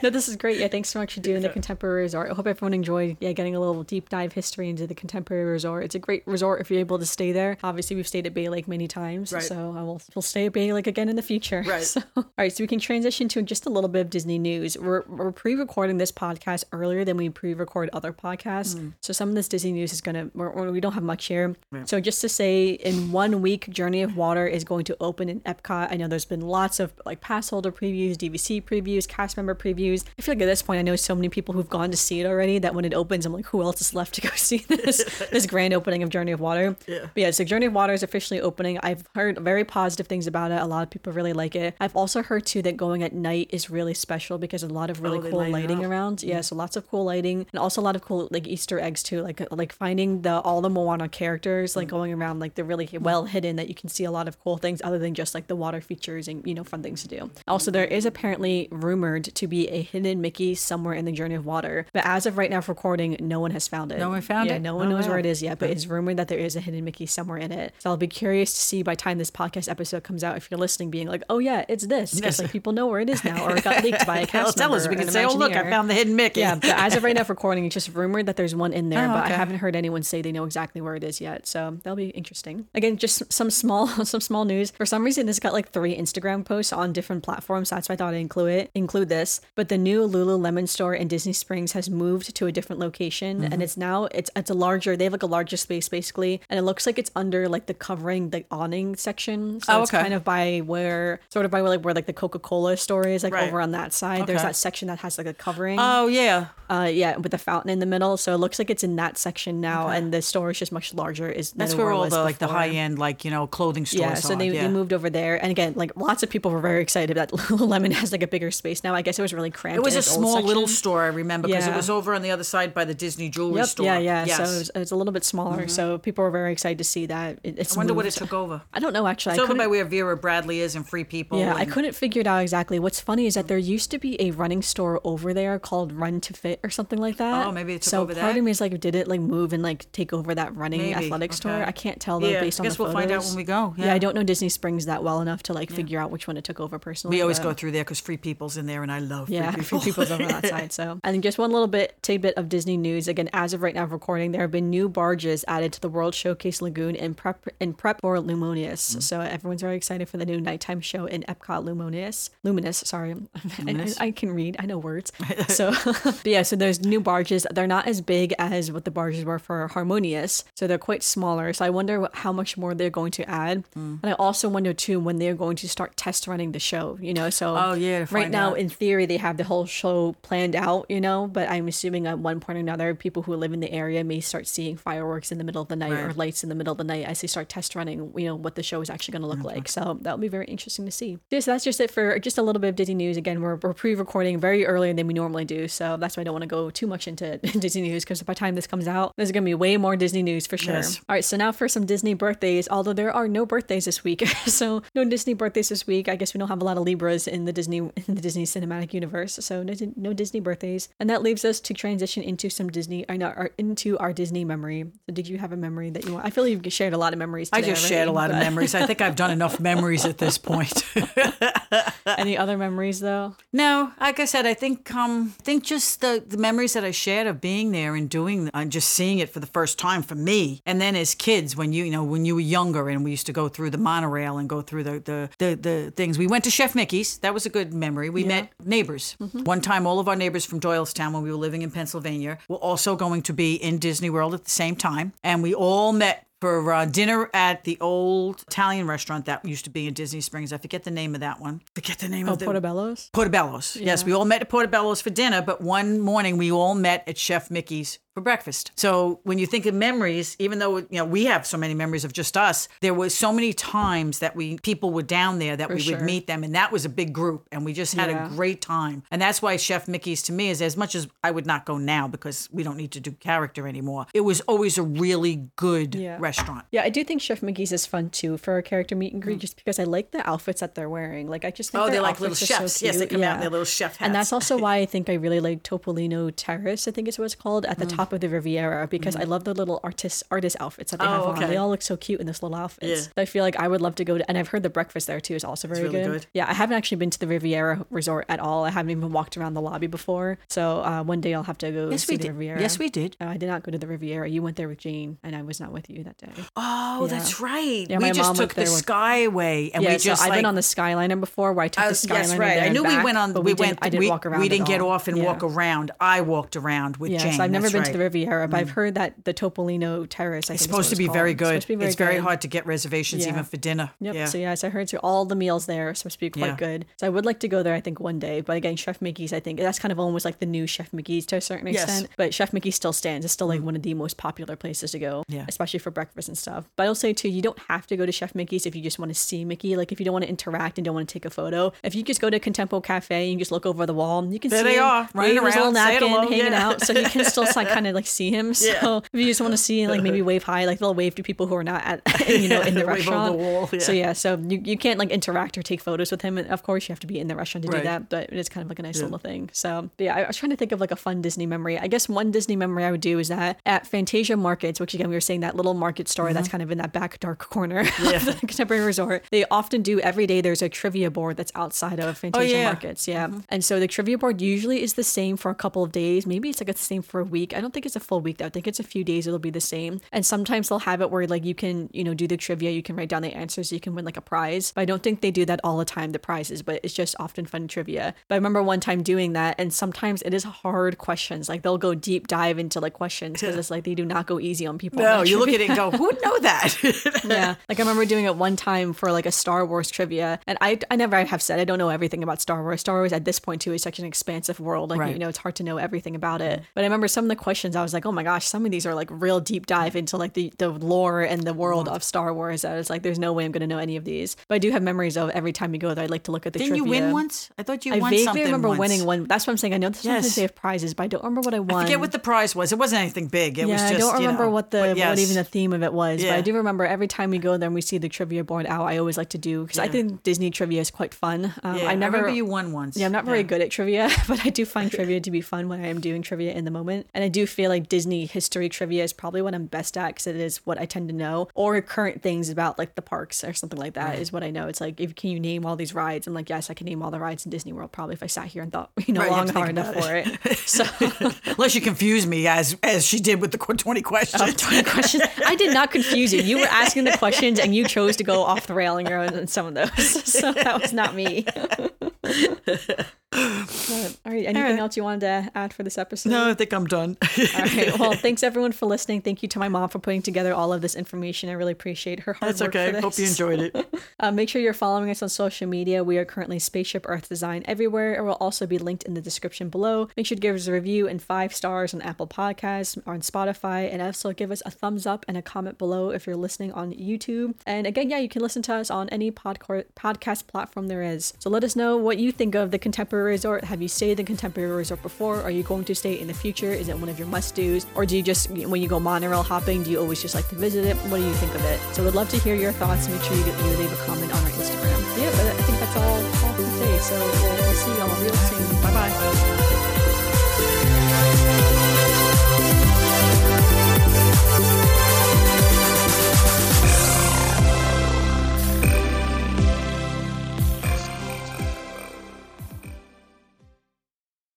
No, this is great. Yeah. Thanks so much for doing the Contemporary Resort. I hope everyone enjoyed getting a little deep dive history into the Contemporary Resort. It's a great resort if you're able to stay there. Obviously, we've stayed at Bay Lake many times. Right. So we'll stay at Bay Lake again in the future. Right. So, all right. So we can transition to just a little bit of Disney news. We're pre-recording this podcast earlier than we pre-record other podcasts. Mm. So some of this Disney news is going to, we don't have much here. Yeah. So just to say, in 1 week, Journey of Water is going to open in Epcot. I know there's been lots of pass holder previews, DVC previews, cast member previews. I feel like at this point, I know so many people who've gone to see it already that when it opens, I'm like, who else is left to go see this grand opening of Journey of Water? Yeah. But yeah, so Journey of Water is officially opening. I've heard very positive things about it. A lot of people really like it. I've also heard too that going at night is really special because a lot of really cool lighting around. Yeah, so lots of cool lighting and also a lot of cool Easter eggs too, like finding all the Moana characters going around. They're really well hidden that you can see a lot of cool things other than just the water features and fun things to do. Also, there is apparently rumored to be a hidden Mickey somewhere in the Journey of Water, but as of right now, recording, no one has found it. No one found it. No one knows where it is yet, but it's rumored that there is a hidden Mickey somewhere in it. So I'll be curious to see by time this podcast episode comes out if you're listening, being like, oh yeah, it's this, because people know where it is now, or it got leaked by a cast member. Tell us, we can say, oh look, I found the hidden Mickey. Yeah, but as of right now, recording, it's just rumored that there's one in there, but I haven't heard anyone say they know exactly where it is yet. So that'll be interesting. Again, just some small news. For some reason, this got 3 Instagram posts on different platforms. That's why I thought I'd include this. But the new Lululemon store in Disney Springs has moved to a different location, and it's now it's a larger. They have a larger space basically, and it looks like it's under the covering, the awning section. So it's kind of by where the Coca-Cola store is, over on that side. There's that section that has a covering. Oh yeah, with the fountain in the middle. So it looks like it's in that section now, and the store is just much larger. That's where all the the high end, clothing stores. Yeah, so they moved over there, and again, lots of people were very excited that Lululemon has a bigger space now. I guess it was really cramped. It was a small little store, I remember, because it was over on the other side by the Disney jewelry store. Yeah. Yes. So it was a little bit smaller. Mm-hmm. So people were very excited to see that. I wonder what it took over. I don't know actually. It's over by where Vera Bradley is and Free People. Yeah, I couldn't figure it out exactly. What's funny is that there used to be a running store over there called Run to Fit or something like that. Oh, maybe it took over that. So part of me is did it move and take over that running athletic store? I can't tell. Yeah, based on the photos. We'll find out when we go. Yeah, I don't know Disney Springs that well enough to figure out which one it took over personally. We always go through there because Free People's in there, and I love Free People. Free People's over that side. So, and just one little tidbit of Disney news. Again, as of right now, recording, there have been new barges added to the World Showcase Lagoon in prep for Luminous. Mm-hmm. So everyone's very excited for the new nighttime show in Epcot, Luminous. Sorry, Luminous. I can read. I know words. So, so there's new barges. They're not as big as what the barges were for Harmonious, so they're quite smaller. So I wonder how much more they're going to add, and I also wonder too when they're going to start test running the show. Right now in theory they have the whole show planned out, but I'm assuming at one point or another people who live in the area may start seeing fireworks in the middle of the night or lights in the middle of the night as they start test running what the show is actually going to look like. So that'll be very interesting to see. So that's just it for just a little bit of Disney news. Again, we're pre-recording very earlier than we normally do, so that's why I don't want to go too much into Disney news, because by the time this comes out there's going to be way more Disney news for sure. Yes. All right, so now for some Disney birthday birthdays, although there are no birthdays this week. So no Disney birthdays this week. I guess we don't have a lot of Libras in the Disney cinematic universe. So no Disney birthdays. And that leaves us to transition into some Disney, into our Disney memory. So did you have a memory that you want? I feel you've shared a lot of memories today. I just shared a lot of memories. I think I've done enough memories at this point. Any other memories though? No, like I said, I think just the memories that I shared of being there and doing and just seeing it for the first time for me. And then as kids, when you were younger and we used to go through the monorail and go through the things. We went to Chef Mickey's. That was a good memory. We met neighbors. Mm-hmm. One time, all of our neighbors from Doylestown, when we were living in Pennsylvania, were also going to be in Disney World at the same time. And we all met for dinner at the old Italian restaurant that used to be in Disney Springs. I forget the name of that one. Portobello's? Portobello's. Yeah. Yes, we all met at Portobello's for dinner, but one morning we all met at Chef Mickey's for breakfast. So when you think of memories, even though we have so many memories of just us, there was so many times that people were down there that we would meet them, and that was a big group, and we just had a great time. And that's why Chef Mickey's to me is, as much as I would not go now because we don't need to do character anymore, it was always a really good restaurant. Yeah, I do think Chef Mickey's is fun too for a character meet and greet, just because I like the outfits that they're wearing. Like I just think they're like little chefs. So yes, they come out in their little chef hats. And that's also why I think I really like Topolino Terrace. I think is what it's called at the top of the Riviera, because I love the little artist outfits that they have on. They all look so cute in this little outfits. Yeah. I feel like I would love to go to, and I've heard the breakfast there too is also very really good. Yeah, I haven't actually been to the Riviera Resort at all. I haven't even walked around the lobby before. So one day I'll have to go see the Riviera. Yes, we did. I did not go to the Riviera. You went there with Jane, and I was not with you that day. Oh, that's right. Yeah, we just took the Skyway, and we just. So I've been on the Skyliner before, where I took the Skyliner. Yes, right. I knew we went on. We went. I didn't walk around. We didn't get off and walk around. I walked around with Jane. I've never been to the Riviera, but I've heard that the Topolino Terrace is supposed to be very good. It's very hard to get reservations even for dinner. Yep. Yeah. So yes, I heard all the meals there are supposed to be quite good. So I would like to go there, I think, one day. But again, Chef Mickey's, I think that's kind of almost like the new Chef Mickey's to a certain extent. But Chef Mickey's still stands. It's still like one of the most popular places to go, especially for breakfast and stuff. But I'll say too, you don't have to go to Chef Mickey's if you just want to see Mickey. Like if you don't want to interact and don't want to take a photo, if you just go to Contempo Cafe and you just look over the wall, you can see there they are, running around, his little napkin, hanging out. So you can still kind of like see him. So if you just want to see, like maybe wave hi, like they'll wave to people who are not at in the restaurant. Wave on the wall, So you can't like interact or take photos with him, and of course you have to be in the restaurant to do that. But it's kind of like a nice little thing. So I was trying to think of like a fun Disney memory. I guess one Disney memory I would do is that at Fantasia Markets, which again we were saying that little market store that's kind of in that back dark corner of the Contemporary Resort. They often do every day. There's a trivia board that's outside of Fantasia Markets. Yeah, and so the trivia board usually is the same for a couple of days. Maybe it's like the same for a week. I don't think it's a full week though. I think it's a few days it'll be the same. And sometimes they'll have it where like you can do the trivia, you can write down the answers, you can win like a prize. But I don't think they do that all the time, the prizes, but it's just often fun trivia. But I remember one time doing that, and sometimes it is hard questions. Like they'll go deep dive into like questions because it's like they do not go easy on people. No, you look at it and go, who would know that? Like I remember doing it one time for like a Star Wars trivia, and I don't know everything about Star Wars. Star Wars at this point too is such an expansive world, like it's hard to know everything about it. But I remember some of the questions I was like, oh my gosh, some of these are like real deep dive into like the lore and the world of Star Wars. I was like, there's no way I'm going to know any of these. But I do have memories of every time we go there, I like to look at the trivia. Didn't you win once? I thought you won something once. I vaguely remember winning one. That's what I'm saying. I know there's something to say of prizes, but I don't remember what I won. I forget what the prize was. It wasn't anything big. It was just, I don't remember what even the theme of it was. Yeah. But I do remember every time we go there and we see the trivia board out, I always like to do, because I think Disney trivia is quite fun. I remember you won once. Yeah, I'm not very good at trivia, but I do find trivia to be fun when I am doing trivia in the moment. And I do feel like Disney history trivia is probably what I'm best at, because it is what I tend to know, or current things about like the parks or something like that is what I know. It's like, can you name all these rides? I'm like, yes, I can name all the rides in Disney World probably if I sat here and thought long hard enough for it. So unless you confuse me as she did with the 20 questions. 20 questions. I did not confuse you. You were asking the questions and you chose to go off the rail and your own on some of those. So that was not me. All right. Anything else you wanted to add for this episode? No, I think I'm done. All right. Well, thanks everyone for listening. Thank you to my mom for putting together all of this information. I really appreciate her hard work. That's okay. Hope you enjoyed it. Make sure you're following us on social media. We are currently Spaceship Earth Design everywhere. It will also be linked in the description below. Make sure to give us a review and 5 stars on Apple Podcasts or on Spotify, and also give us a thumbs up and a comment below if you're listening on YouTube. And again, you can listen to us on any podcast platform there is. So let us know what you think of the Contemporary Contemporary Resort? Have you stayed in the Contemporary Resort before? Are you going to stay in the future? Is it one of your must-dos? Or do you just, when you go monorail hopping, do you always just like to visit it? What do you think of it? So we'd love to hear your thoughts. Make sure you leave a comment on our Instagram. Yeah, but I think that's all for today. So we'll see y'all real soon. Bye-bye.